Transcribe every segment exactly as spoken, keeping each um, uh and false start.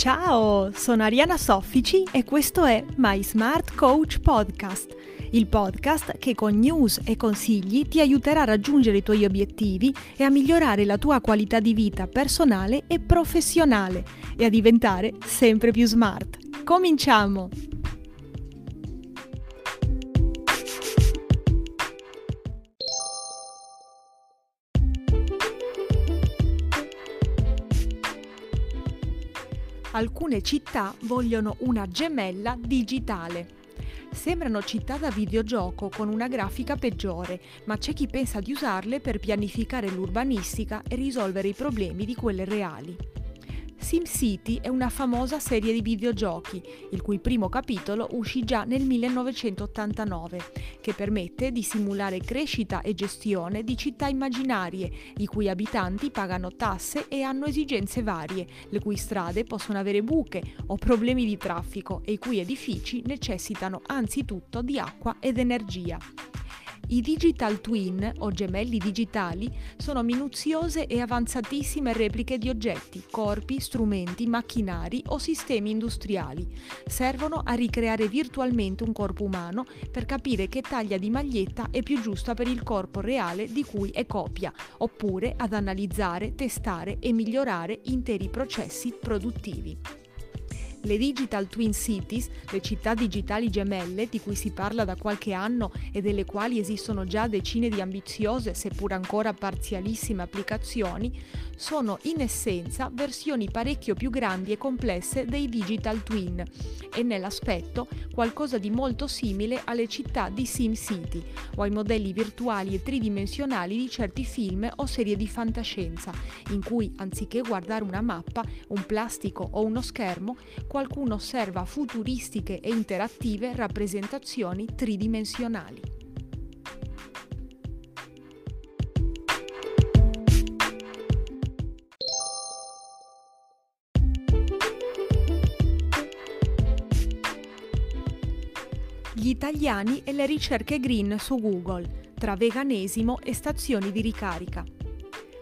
Ciao, sono Ariana Soffici e questo è My Smart Coach Podcast, il podcast che con news e consigli ti aiuterà a raggiungere i tuoi obiettivi e a migliorare la tua qualità di vita personale e professionale e a diventare sempre più smart. Cominciamo! Alcune città vogliono una gemella digitale. Sembrano città da videogioco con una grafica peggiore, ma c'è chi pensa di usarle per pianificare l'urbanistica e risolvere i problemi di quelle reali. SimCity è una famosa serie di videogiochi, il cui primo capitolo uscì già nel millenovecentottantanove, che permette di simulare crescita e gestione di città immaginarie, i cui abitanti pagano tasse e hanno esigenze varie, le cui strade possono avere buche o problemi di traffico e i cui edifici necessitano anzitutto di acqua ed energia. I Digital Twin, o gemelli digitali, sono minuziose e avanzatissime repliche di oggetti, corpi, strumenti, macchinari o sistemi industriali. Servono a ricreare virtualmente un corpo umano per capire che taglia di maglietta è più giusta per il corpo reale di cui è copia, oppure ad analizzare, testare e migliorare interi processi produttivi. Le Digital Twin Cities, le città digitali gemelle di cui si parla da qualche anno e delle quali esistono già decine di ambiziose, seppur ancora parzialissime applicazioni, sono in essenza versioni parecchio più grandi e complesse dei Digital Twin e nell'aspetto qualcosa di molto simile alle città di SimCity o ai modelli virtuali e tridimensionali di certi film o serie di fantascienza, in cui anziché guardare una mappa, un plastico o uno schermo, qualcuno osserva futuristiche e interattive rappresentazioni tridimensionali. Gli italiani e le ricerche green su Google, tra veganesimo e stazioni di ricarica.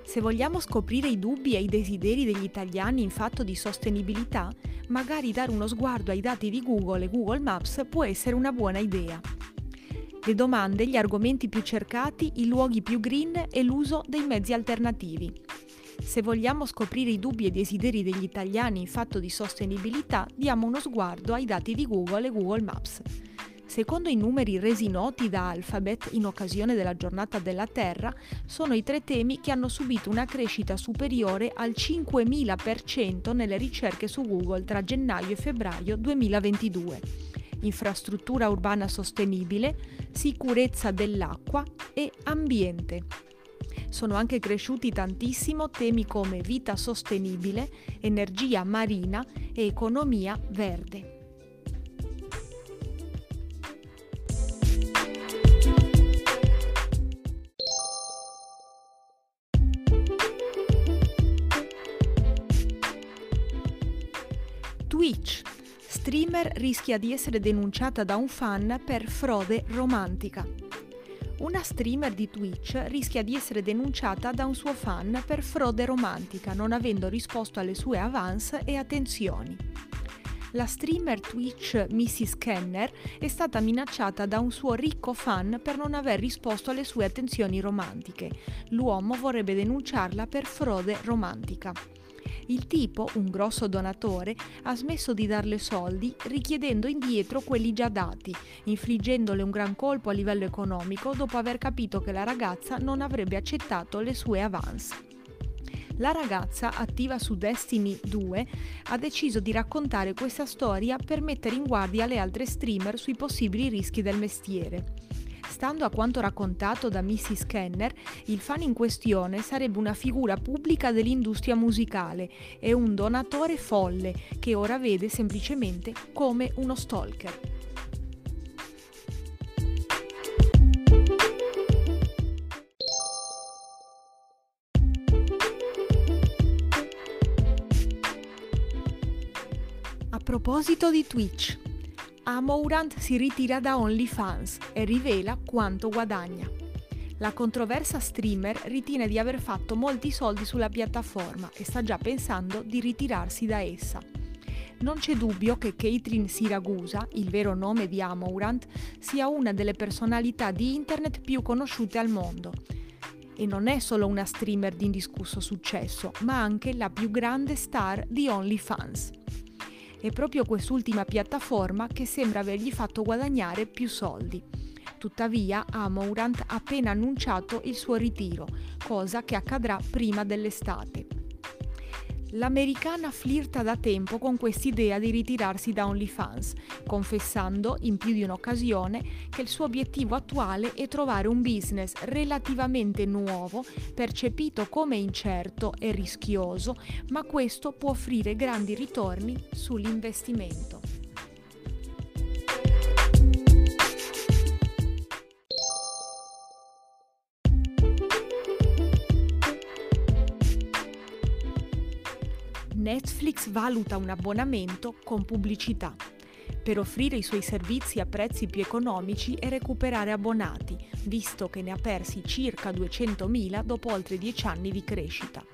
Se vogliamo scoprire i dubbi e i desideri degli italiani in fatto di sostenibilità, magari dare uno sguardo ai dati di Google e Google Maps può essere una buona idea. Le domande, gli argomenti più cercati, i luoghi più green e l'uso dei mezzi alternativi. Se vogliamo scoprire i dubbi e i desideri degli italiani in fatto di sostenibilità, diamo uno sguardo ai dati di Google e Google Maps. Secondo i numeri resi noti da Alphabet in occasione della Giornata della Terra, sono i tre temi che hanno subito una crescita superiore al cinquemila per cento nelle ricerche su Google tra gennaio e febbraio duemilaventidue: infrastruttura urbana sostenibile, sicurezza dell'acqua e ambiente. Sono anche cresciuti tantissimo temi come vita sostenibile, energia marina e economia verde. Twitch. Streamer rischia di essere denunciata da un fan per frode romantica. Una streamer di Twitch rischia di essere denunciata da un suo fan per frode romantica, non avendo risposto alle sue avance e attenzioni. La streamer Twitch missus Kenner è stata minacciata da un suo ricco fan per non aver risposto alle sue attenzioni romantiche. L'uomo vorrebbe denunciarla per frode romantica. Il tipo, un grosso donatore, ha smesso di darle soldi richiedendo indietro quelli già dati, infliggendole un gran colpo a livello economico dopo aver capito che la ragazza non avrebbe accettato le sue avance. La ragazza, attiva su Destiny due, ha deciso di raccontare questa storia per mettere in guardia le altre streamer sui possibili rischi del mestiere. Stando a quanto raccontato da missus Kenner, il fan in questione sarebbe una figura pubblica dell'industria musicale e un donatore folle che ora vede semplicemente come uno stalker. A proposito di Twitch, Amouranth si ritira da OnlyFans e rivela quanto guadagna. La controversa streamer ritiene di aver fatto molti soldi sulla piattaforma e sta già pensando di ritirarsi da essa. Non c'è dubbio che Kaitlyn Siragusa, il vero nome di Amouranth, sia una delle personalità di internet più conosciute al mondo. E non è solo una streamer di indiscusso successo, ma anche la più grande star di OnlyFans. È proprio quest'ultima piattaforma che sembra avergli fatto guadagnare più soldi. Tuttavia, Amouranth ha appena annunciato il suo ritiro, cosa che accadrà prima dell'estate. L'americana flirta da tempo con quest'idea di ritirarsi da OnlyFans, confessando in più di un'occasione che il suo obiettivo attuale è trovare un business relativamente nuovo, percepito come incerto e rischioso, ma questo può offrire grandi ritorni sull'investimento. Netflix valuta un abbonamento con pubblicità per offrire i suoi servizi a prezzi più economici e recuperare abbonati, visto che ne ha persi circa duecentomila dopo oltre dieci anni di crescita.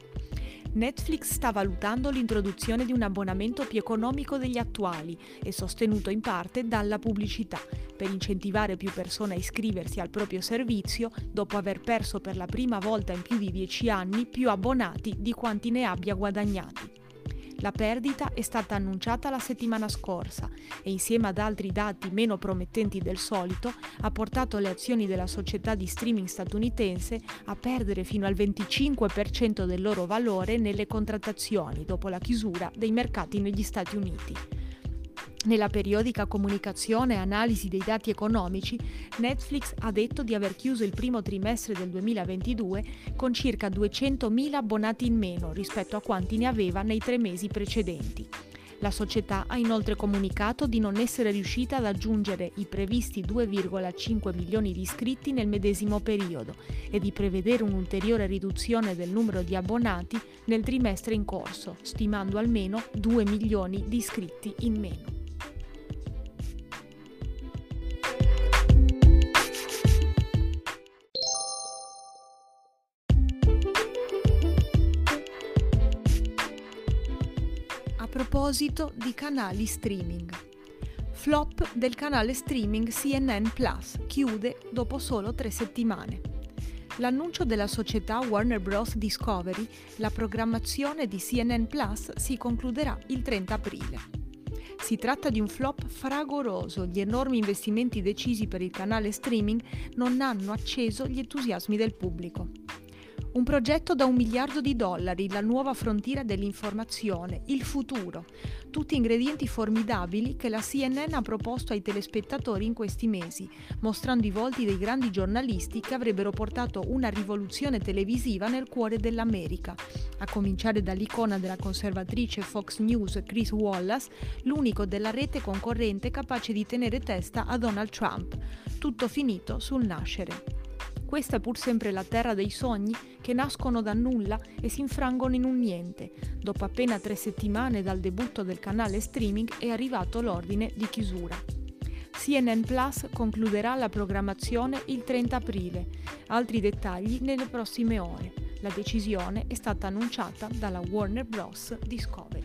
Netflix sta valutando l'introduzione di un abbonamento più economico degli attuali e sostenuto in parte dalla pubblicità, per incentivare più persone a iscriversi al proprio servizio dopo aver perso per la prima volta in più di dieci anni più abbonati di quanti ne abbia guadagnati. La perdita è stata annunciata la settimana scorsa e, insieme ad altri dati meno promettenti del solito, ha portato le azioni della società di streaming statunitense a perdere fino al venticinque per cento del loro valore nelle contrattazioni dopo la chiusura dei mercati negli Stati Uniti. Nella periodica comunicazione e analisi dei dati economici, Netflix ha detto di aver chiuso il primo trimestre del duemilaventidue con circa duecentomila abbonati in meno rispetto a quanti ne aveva nei tre mesi precedenti. La società ha inoltre comunicato di non essere riuscita ad aggiungere i previsti due virgola cinque milioni di iscritti nel medesimo periodo e di prevedere un'ulteriore riduzione del numero di abbonati nel trimestre in corso, stimando almeno due milioni di iscritti in meno. A proposito di canali streaming. Flop del canale streaming C N N Plus, chiude dopo solo tre settimane. L'annuncio della società Warner Bros Discovery, la programmazione di C N N Plus si concluderà il trenta aprile. Si tratta di un flop fragoroso, gli enormi investimenti decisi per il canale streaming non hanno acceso gli entusiasmi del pubblico. Un progetto da un miliardo di dollari, la nuova frontiera dell'informazione, il futuro. Tutti ingredienti formidabili che la C N N ha proposto ai telespettatori in questi mesi, mostrando i volti dei grandi giornalisti che avrebbero portato una rivoluzione televisiva nel cuore dell'America, a cominciare dall'icona della conservatrice Fox News Chris Wallace, l'unico della rete concorrente capace di tenere testa a Donald Trump. Tutto finito sul nascere. Questa è pur sempre la terra dei sogni che nascono da nulla e si infrangono in un niente. Dopo appena tre settimane dal debutto del canale streaming è arrivato l'ordine di chiusura. C N N Plus concluderà la programmazione il trenta aprile. Altri dettagli nelle prossime ore. La decisione è stata annunciata dalla Warner Bros. Discovery.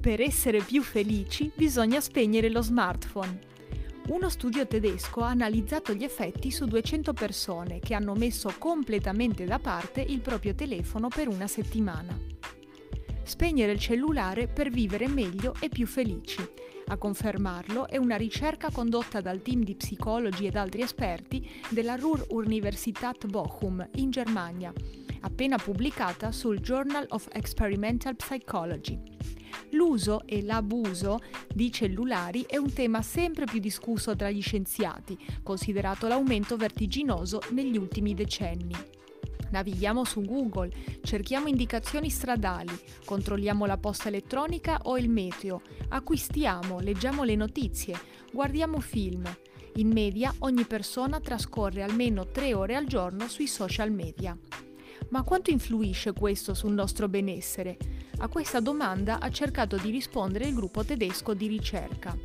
Per essere più felici bisogna spegnere lo smartphone. Uno studio tedesco ha analizzato gli effetti su duecento persone che hanno messo completamente da parte il proprio telefono per una settimana. Spegnere il cellulare per vivere meglio e più felici. A confermarlo è una ricerca condotta dal team di psicologi ed altri esperti della Ruhr-Universität Bochum in Germania, appena pubblicata sul Journal of Experimental Psychology. L'uso e l'abuso di cellulari è un tema sempre più discusso tra gli scienziati, considerato l'aumento vertiginoso negli ultimi decenni. Navighiamo su Google, cerchiamo indicazioni stradali, controlliamo la posta elettronica o il meteo, acquistiamo, leggiamo le notizie, guardiamo film. In media ogni persona trascorre almeno tre ore al giorno sui social media. Ma quanto influisce questo sul nostro benessere? A questa domanda ha cercato di rispondere il gruppo tedesco di ricerca.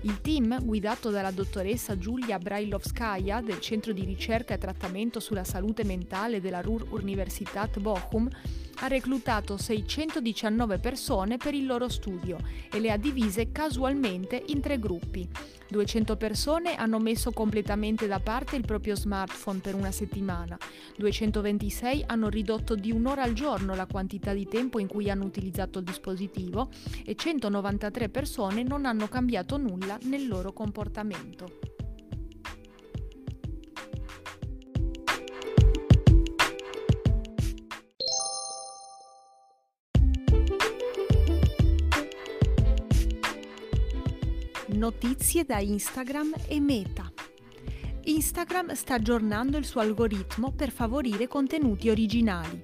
Il team, guidato dalla dottoressa Julia Brailovskaya del Centro di Ricerca e Trattamento sulla Salute Mentale della Ruhr-Universität Bochum, ha reclutato seicentodiciannove persone per il loro studio e le ha divise casualmente in tre gruppi. duecento persone hanno messo completamente da parte il proprio smartphone per una settimana, duecentoventisei hanno ridotto di un'ora al giorno la quantità di tempo in cui hanno utilizzato il dispositivo e centonovantatré persone non hanno cambiato nulla nel loro comportamento. Notizie da Instagram e Meta. Instagram sta aggiornando il suo algoritmo per favorire contenuti originali.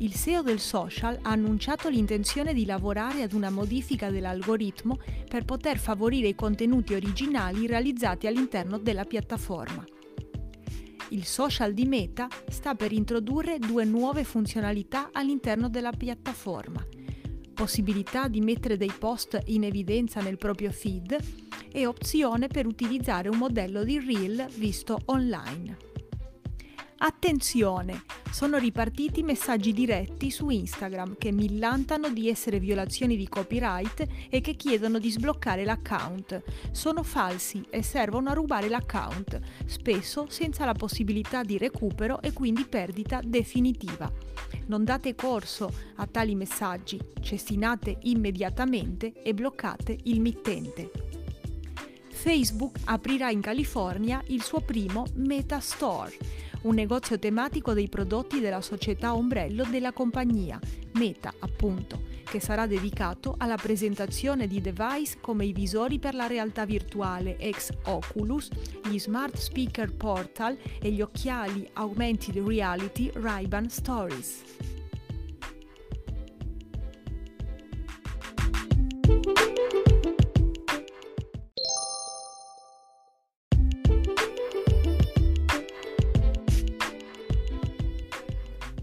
Il C E O del social ha annunciato l'intenzione di lavorare ad una modifica dell'algoritmo per poter favorire i contenuti originali realizzati all'interno della piattaforma. Il social di Meta sta per introdurre due nuove funzionalità all'interno della piattaforma: possibilità di mettere dei post in evidenza nel proprio feed e opzione per utilizzare un modello di reel visto online. Attenzione! Sono ripartiti messaggi diretti su Instagram che millantano di essere violazioni di copyright e che chiedono di sbloccare l'account. Sono falsi e servono a rubare l'account, spesso senza la possibilità di recupero e quindi perdita definitiva. Non date corso a tali messaggi, cestinate immediatamente e bloccate il mittente. Facebook aprirà in California il suo primo Meta Store, un negozio tematico dei prodotti della società ombrello della compagnia, Meta appunto, che sarà dedicato alla presentazione di device come i visori per la realtà virtuale ex Oculus, gli smart speaker Portal e gli occhiali augmented reality Ray-Ban Stories.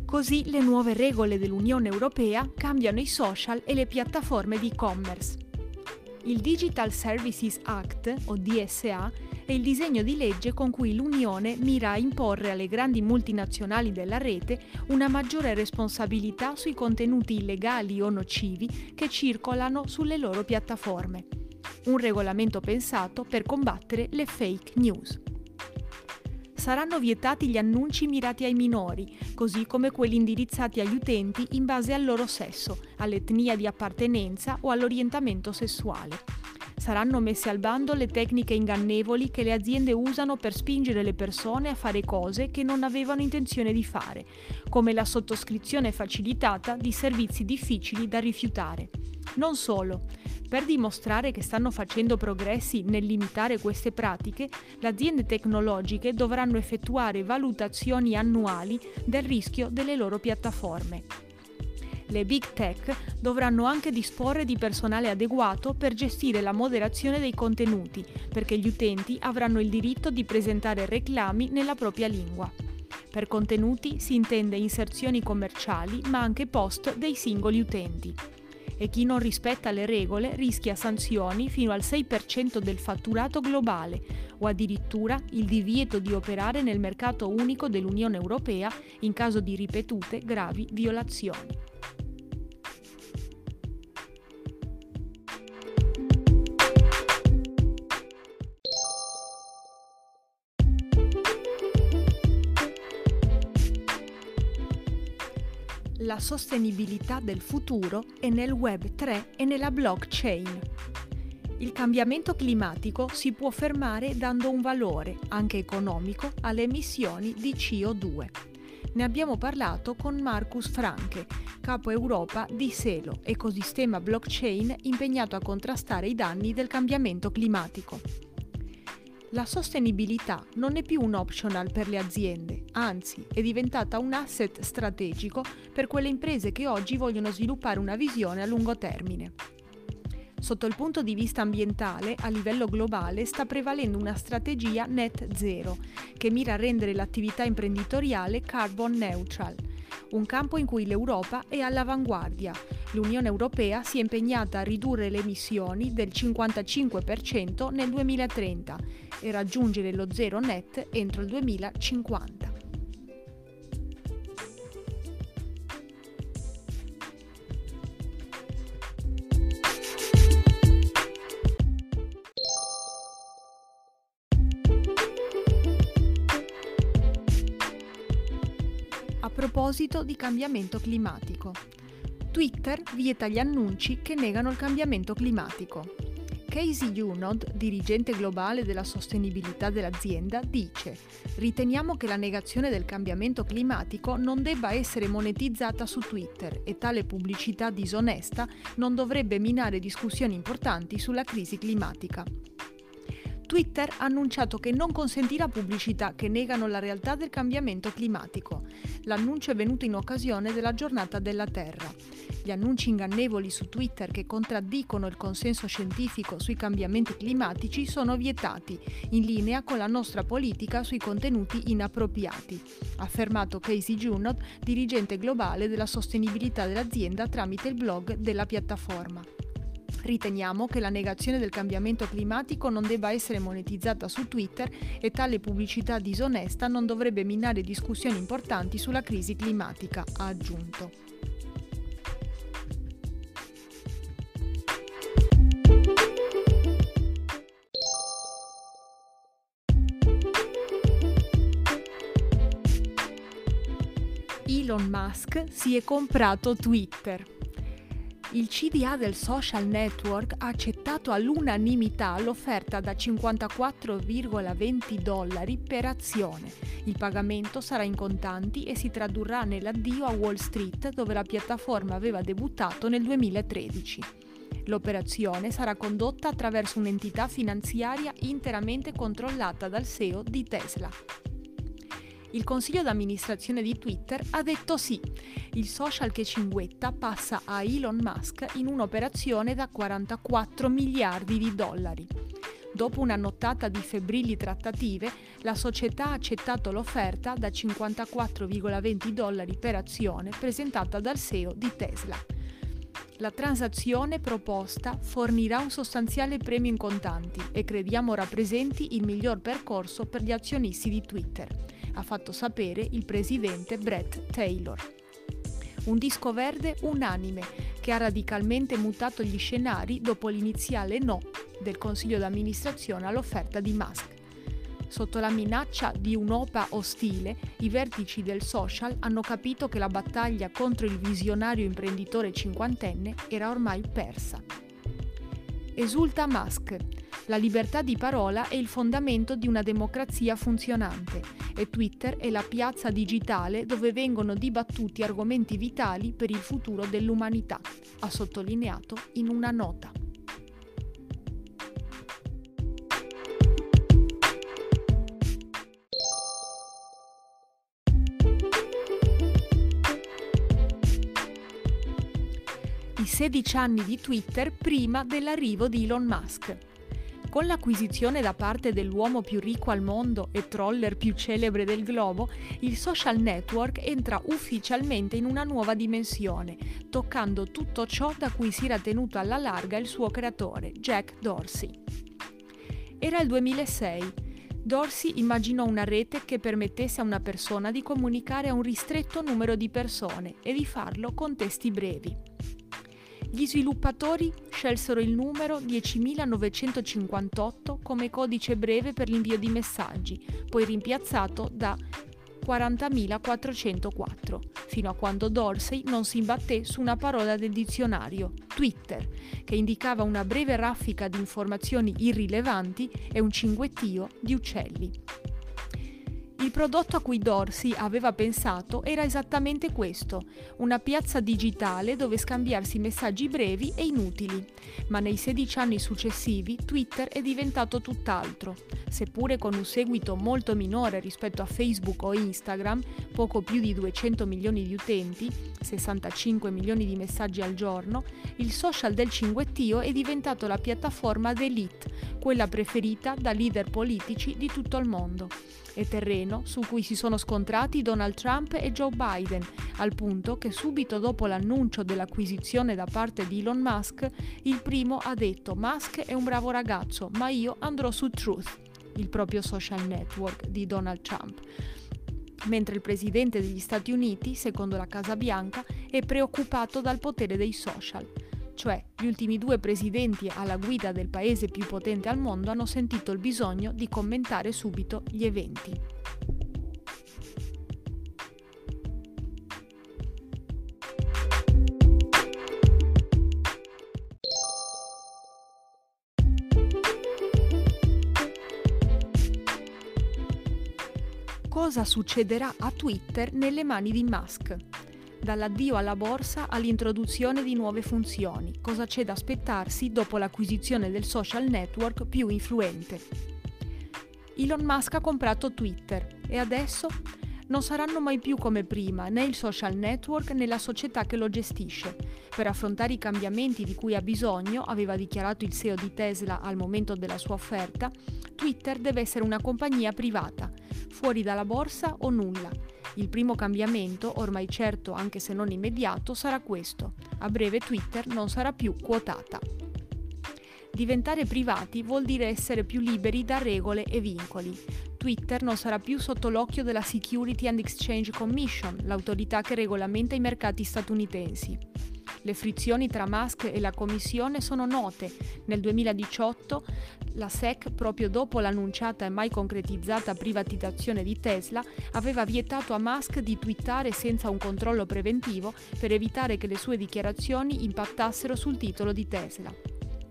Così le nuove regole dell'Unione Europea cambiano i social e le piattaforme di e-commerce. Il Digital Services Act, o D S A, è il disegno di legge con cui l'Unione mira a imporre alle grandi multinazionali della rete una maggiore responsabilità sui contenuti illegali o nocivi che circolano sulle loro piattaforme. Un regolamento pensato per combattere le fake news. Saranno vietati gli annunci mirati ai minori, così come quelli indirizzati agli utenti in base al loro sesso, all'etnia di appartenenza o all'orientamento sessuale. Saranno messe al bando le tecniche ingannevoli che le aziende usano per spingere le persone a fare cose che non avevano intenzione di fare, come la sottoscrizione facilitata di servizi difficili da rifiutare. Non solo. Per dimostrare che stanno facendo progressi nel limitare queste pratiche, le aziende tecnologiche dovranno effettuare valutazioni annuali del rischio delle loro piattaforme. Le big tech dovranno anche disporre di personale adeguato per gestire la moderazione dei contenuti, perché gli utenti avranno il diritto di presentare reclami nella propria lingua. Per contenuti si intende inserzioni commerciali, ma anche post dei singoli utenti. E chi non rispetta le regole rischia sanzioni fino al sei per cento del fatturato globale o addirittura il divieto di operare nel mercato unico dell'Unione Europea in caso di ripetute gravi violazioni. La sostenibilità del futuro è nel web tre e nella blockchain. Il cambiamento climatico si può fermare dando un valore, anche economico, alle emissioni di C O due. Ne abbiamo parlato con Marcus Franke, capo Europa di Selo, ecosistema blockchain impegnato a contrastare i danni del cambiamento climatico. La sostenibilità non è più un optional per le aziende, anzi è diventata un asset strategico per quelle imprese che oggi vogliono sviluppare una visione a lungo termine. Sotto il punto di vista ambientale, a livello globale sta prevalendo una strategia net zero, che mira a rendere l'attività imprenditoriale carbon neutral, un campo in cui l'Europa è all'avanguardia. L'Unione Europea si è impegnata a ridurre le emissioni del cinquantacinque per cento nel duemilatrenta e raggiungere lo zero net entro il duemilacinquanta. A proposito di cambiamento climatico, Twitter vieta gli annunci che negano il cambiamento climatico. Casey Junod, dirigente globale della sostenibilità dell'azienda, dice: «Riteniamo che la negazione del cambiamento climatico non debba essere monetizzata su Twitter e tale pubblicità disonesta non dovrebbe minare discussioni importanti sulla crisi climatica». Twitter ha annunciato che non consentirà pubblicità che negano la realtà del cambiamento climatico. L'annuncio è venuto in occasione della Giornata della Terra. Gli annunci ingannevoli su Twitter che contraddicono il consenso scientifico sui cambiamenti climatici sono vietati, in linea con la nostra politica sui contenuti inappropriati, ha affermato Casey Junod, dirigente globale della sostenibilità dell'azienda tramite il blog della piattaforma. Riteniamo che la negazione del cambiamento climatico non debba essere monetizzata su Twitter e tale pubblicità disonesta non dovrebbe minare discussioni importanti sulla crisi climatica, ha aggiunto. Elon Musk si è comprato Twitter. Il C D A del social network ha accettato all'unanimità l'offerta da cinquantaquattro virgola venti dollari per azione. Il pagamento sarà in contanti e si tradurrà nell'addio a Wall Street, dove la piattaforma aveva debuttato nel duemilatredici. L'operazione sarà condotta attraverso un'entità finanziaria interamente controllata dal C E O di Tesla. Il consiglio d'amministrazione di Twitter ha detto sì. Il social che cinguetta passa a Elon Musk in un'operazione da quarantaquattro miliardi di dollari. Dopo una nottata di febbrili trattative, la società ha accettato l'offerta da cinquantaquattro virgola venti dollari per azione presentata dal C E O di Tesla. La transazione proposta fornirà un sostanziale premio in contanti e crediamo rappresenti il miglior percorso per gli azionisti di Twitter, ha fatto sapere il presidente Bret Taylor. Un disco verde unanime che ha radicalmente mutato gli scenari dopo l'iniziale no del consiglio d'amministrazione all'offerta di Musk. Sotto la minaccia di un'opa ostile, i vertici del social hanno capito che la battaglia contro il visionario imprenditore cinquantenne era ormai persa. Esulta Musk. La libertà di parola è il fondamento di una democrazia funzionante e Twitter è la piazza digitale dove vengono dibattuti argomenti vitali per il futuro dell'umanità, ha sottolineato in una nota. I sedici anni di Twitter prima dell'arrivo di Elon Musk. Con l'acquisizione da parte dell'uomo più ricco al mondo e troller più celebre del globo, il social network entra ufficialmente in una nuova dimensione, toccando tutto ciò da cui si era tenuto alla larga il suo creatore, Jack Dorsey. Era il duemilasei. Dorsey immaginò una rete che permettesse a una persona di comunicare a un ristretto numero di persone e di farlo con testi brevi. Gli sviluppatori scelsero il numero diecimilanovecentocinquantotto come codice breve per l'invio di messaggi, poi rimpiazzato da quarantamila quattrocentoquattro, fino a quando Dorsey non si imbatté su una parola del dizionario, Twitter, che indicava una breve raffica di informazioni irrilevanti e un cinguettio di uccelli. Il prodotto a cui Dorsey aveva pensato era esattamente questo, una piazza digitale dove scambiarsi messaggi brevi e inutili. Ma nei sedici anni successivi Twitter è diventato tutt'altro. Seppure con un seguito molto minore rispetto a Facebook o Instagram, poco più di duecento milioni di utenti, sessantacinque milioni di messaggi al giorno, il social del cinguettio è diventato la piattaforma d'élite, quella preferita da leader politici di tutto il mondo. E terreno su cui si sono scontrati Donald Trump e Joe Biden, al punto che subito dopo l'annuncio dell'acquisizione da parte di Elon Musk, il primo ha detto «Musk è un bravo ragazzo, ma io andrò su Truth», il proprio social network di Donald Trump. Mentre il presidente degli Stati Uniti, secondo la Casa Bianca, è preoccupato dal potere dei social. Cioè, gli ultimi due presidenti alla guida del paese più potente al mondo hanno sentito il bisogno di commentare subito gli eventi. Cosa succederà a Twitter nelle mani di Musk? Dall'addio alla borsa all'introduzione di nuove funzioni, cosa c'è da aspettarsi dopo l'acquisizione del social network più influente? Elon Musk ha comprato Twitter e adesso? Non saranno mai più come prima né il social network né la società che lo gestisce. Per affrontare i cambiamenti di cui ha bisogno, aveva dichiarato il C E O di Tesla al momento della sua offerta, Twitter deve essere una compagnia privata, fuori dalla borsa o nulla. Il primo cambiamento, ormai certo anche se non immediato, sarà questo. A breve Twitter non sarà più quotata. Diventare privati vuol dire essere più liberi da regole e vincoli. Twitter non sarà più sotto l'occhio della Security and Exchange Commission, l'autorità che regolamenta i mercati statunitensi. Le frizioni tra Musk e la Commissione sono note. Nel duemiladiciotto la S E C, proprio dopo l'annunciata e mai concretizzata privatizzazione di Tesla, aveva vietato a Musk di twittare senza un controllo preventivo per evitare che le sue dichiarazioni impattassero sul titolo di Tesla.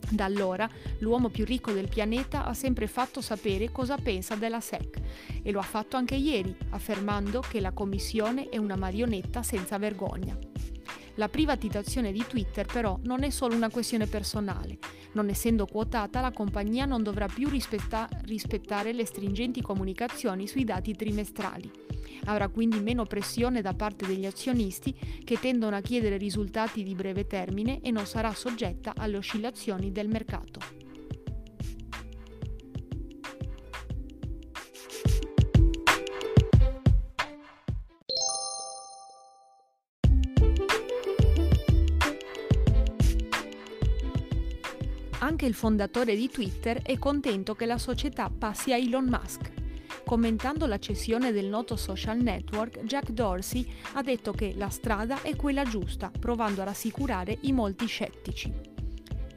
Da allora, l'uomo più ricco del pianeta ha sempre fatto sapere cosa pensa della S E C e lo ha fatto anche ieri, affermando che la Commissione è una marionetta senza vergogna. La privatizzazione di Twitter però non è solo una questione personale. Non essendo quotata, la compagnia non dovrà più rispetta- rispettare le stringenti comunicazioni sui dati trimestrali. Avrà quindi meno pressione da parte degli azionisti che tendono a chiedere risultati di breve termine e non sarà soggetta alle oscillazioni del mercato. Anche il fondatore di Twitter è contento che la società passi a Elon Musk. Commentando la cessione del noto social network, Jack Dorsey ha detto che la strada è quella giusta, provando a rassicurare i molti scettici.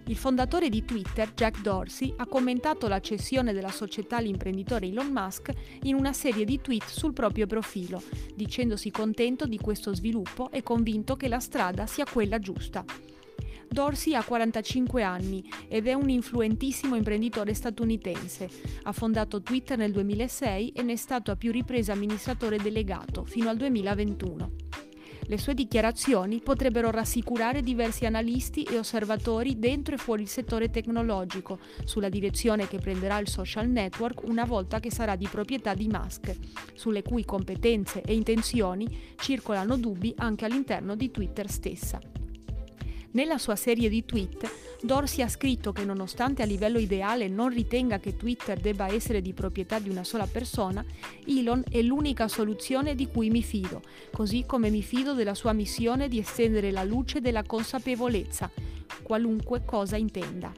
Il fondatore di Twitter, Jack Dorsey, ha commentato la cessione della società all'imprenditore Elon Musk in una serie di tweet sul proprio profilo, dicendosi contento di questo sviluppo e convinto che la strada sia quella giusta. Dorsey ha quarantacinque anni ed è un influentissimo imprenditore statunitense. Ha fondato Twitter nel duemilasei e ne è stato a più riprese amministratore delegato fino al duemilaventuno. Le sue dichiarazioni potrebbero rassicurare diversi analisti e osservatori dentro e fuori il settore tecnologico sulla direzione che prenderà il social network una volta che sarà di proprietà di Musk, sulle cui competenze e intenzioni circolano dubbi anche all'interno di Twitter stessa. Nella sua serie di tweet, Dorsey ha scritto che nonostante a livello ideale non ritenga che Twitter debba essere di proprietà di una sola persona, Elon è l'unica soluzione di cui mi fido, così come mi fido della sua missione di estendere la luce della consapevolezza, qualunque cosa intenda.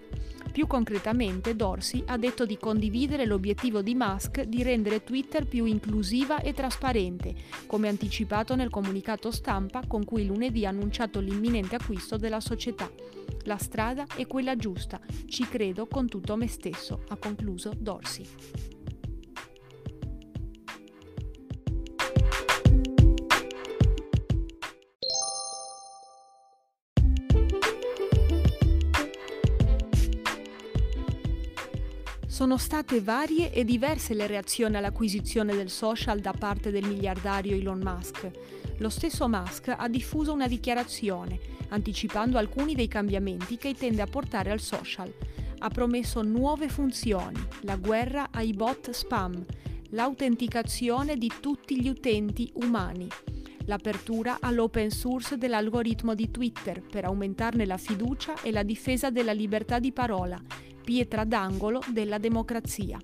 Più concretamente, Dorsey ha detto di condividere l'obiettivo di Musk di rendere Twitter più inclusiva e trasparente, come anticipato nel comunicato stampa con cui lunedì ha annunciato l'imminente acquisto della società. La strada è quella giusta, ci credo con tutto me stesso, ha concluso Dorsey. Sono state varie e diverse le reazioni all'acquisizione del social da parte del miliardario Elon Musk. Lo stesso Musk ha diffuso una dichiarazione, anticipando alcuni dei cambiamenti che intende apportare al social. Ha promesso nuove funzioni, la guerra ai bot spam, l'autenticazione di tutti gli utenti umani, l'apertura all'open source dell'algoritmo di Twitter per aumentarne la fiducia e la difesa della libertà di parola, pietra d'angolo della democrazia.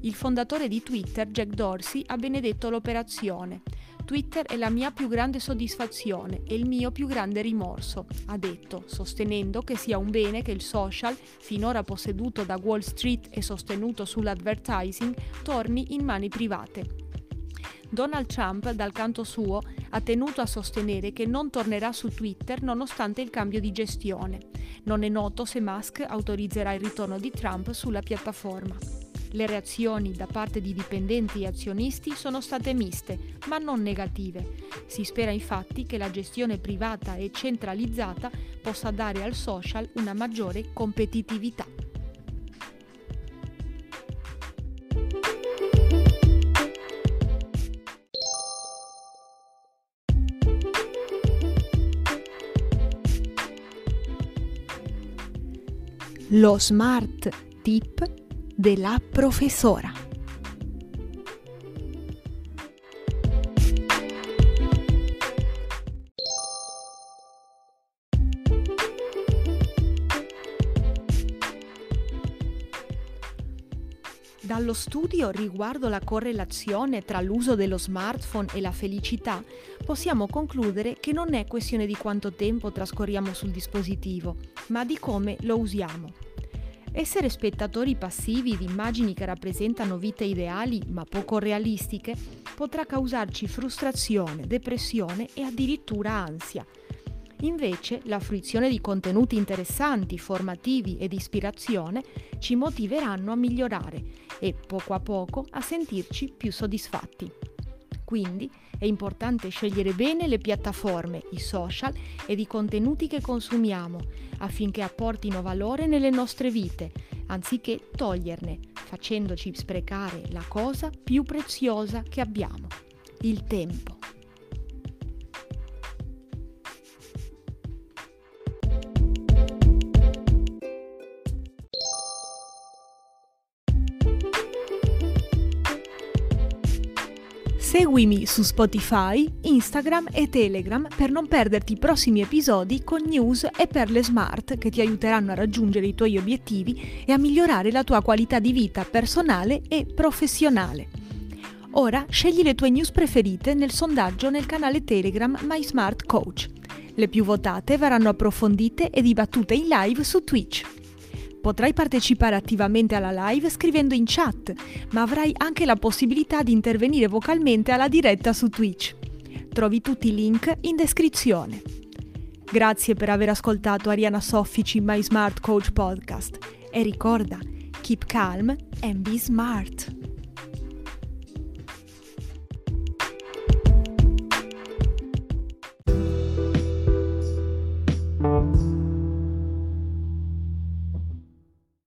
Il fondatore di Twitter, Jack Dorsey, ha benedetto l'operazione. Twitter è la mia più grande soddisfazione e il mio più grande rimorso, ha detto, sostenendo che sia un bene che il social, finora posseduto da Wall Street e sostenuto sull'advertising, torni in mani private. Donald Trump, dal canto suo, ha tenuto a sostenere che non tornerà su Twitter nonostante il cambio di gestione. Non è noto se Musk autorizzerà il ritorno di Trump sulla piattaforma. Le reazioni da parte di dipendenti e azionisti sono state miste, ma non negative. Si spera infatti che la gestione privata e centralizzata possa dare al social una maggiore competitività. Lo smart tip della professora. Dallo studio riguardo la correlazione tra l'uso dello smartphone e la felicità, possiamo concludere che non è questione di quanto tempo trascorriamo sul dispositivo, ma di come lo usiamo. Essere spettatori passivi di immagini che rappresentano vite ideali ma poco realistiche potrà causarci frustrazione, depressione e addirittura ansia. Invece, la fruizione di contenuti interessanti, formativi e di ispirazione ci motiveranno a migliorare e, poco a poco, a sentirci più soddisfatti. Quindi, è importante scegliere bene le piattaforme, i social ed i contenuti che consumiamo, affinché apportino valore nelle nostre vite, anziché toglierne, facendoci sprecare la cosa più preziosa che abbiamo, il tempo. Seguimi su Spotify, Instagram e Telegram per non perderti i prossimi episodi con news e perle smart che ti aiuteranno a raggiungere i tuoi obiettivi e a migliorare la tua qualità di vita personale e professionale. Ora scegli le tue news preferite nel sondaggio nel canale Telegram My Smart Coach. Le più votate verranno approfondite e dibattute in live su Twitch. Potrai partecipare attivamente alla live scrivendo in chat, ma avrai anche la possibilità di intervenire vocalmente alla diretta su Twitch. Trovi tutti i link in descrizione. Grazie per aver ascoltato Ariana Soffici My Smart Coach Podcast e ricorda, keep calm and be smart.